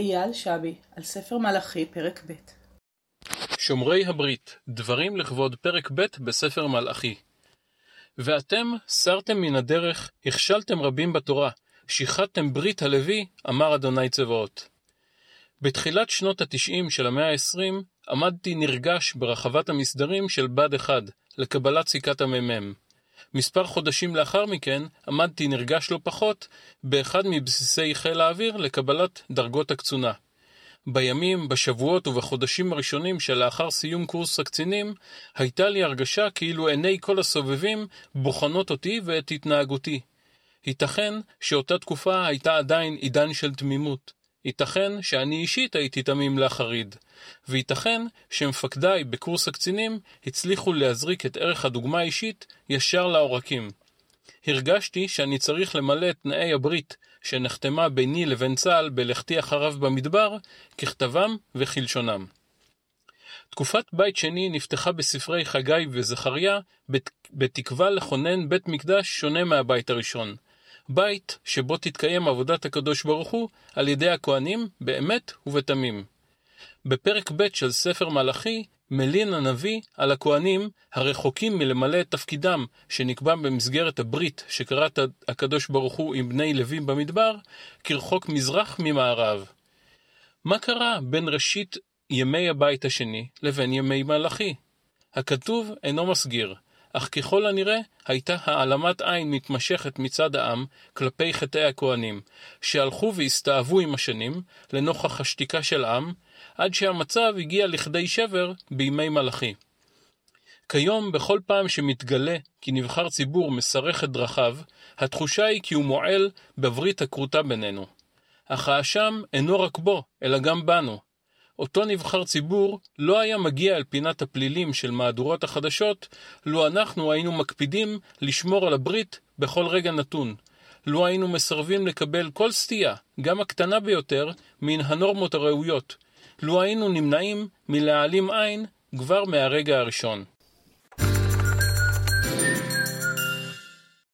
אייל שבי על ספר מלאכי פרק ב'. שומרי הברית, דברים לכבוד פרק ב' בספר מלאכי. ואתם סרתם מן הדרך, הכשלתם רבים בתורה, שיחדתם ברית הלוי, אמר אדוני צבאות. בתחילת שנות ה-90 של המאה ה-20 עמדתי נרגש ברחבת המסדרים של בד אחד לקבלת סיכת הממ"מ. מספר חודשים לאחר מכן עמדתי נרגש לא פחות באחד מבסיסי חיל האוויר לקבלת דרגות הקצונה. בימים, בשבועות ובחודשים הראשונים שלאחר סיום קורס הקצינים הייתה לי הרגשה כאילו עיני כל הסובבים בוחנות אותי ואת התנהגותי. ייתכן שאותה תקופה הייתה עדיין עידן של תמימות. ייתכן שאני אישית הייתי תמים לחריד, וייתכן שמפקדיי בקורס הקצינים הצליחו להזריק את ערך הדוגמה האישית ישר לעורקים. הרגשתי שאני צריך למלא את תנאי הברית שנחתמה ביני לבין צה"ל בלכתי אחריו במדבר ככתבם וכלשונם. תקופת בית שני נפתחה בספרי חגי וזכריה בתקווה לכונן בית מקדש שונה מהבית הראשון. בית שבו תתקיים עבודת הקדוש ברוך הוא על ידי הכהנים באמת ובתמים. בפרק ב' של ספר מלאכי מלין הנביא על הכהנים הרחוקים מלמלא את תפקידם שנקבע במסגרת הברית שקראת הקדוש ברוך הוא עם בני לוי במדבר כרחוק מזרח ממערב. מה קרה בין ראשית ימי הבית השני לבין ימי מלאכי? הכתוב אינו מסגיר. אך ככל הנראה הייתה העלמת עין מתמשכת מצד העם כלפי חטאי הכהנים, שהלכו והסתאבו עם השנים לנוכח השתיקה של עם, עד שהמצב הגיע לכדי שבר בימי מלאכי. כיום בכל פעם שמתגלה כי נבחר ציבור מסרך את דרכיו, התחושה היא כי הוא מועל בברית הקרוטה בינינו. אך האשם אינו רק בו, אלא גם בנו. אותו נבחר ציבור לא היה מגיע אל פינת הפלילים של מהדורות החדשות, לו אנחנו היינו מקפידים לשמור על הברית בכל רגע נתון. לו היינו מסרבים לקבל כל סטייה, גם הקטנה ביותר, מן הנורמות הראויות. לו היינו נמנעים מלהעלים עין כבר מהרגע הראשון.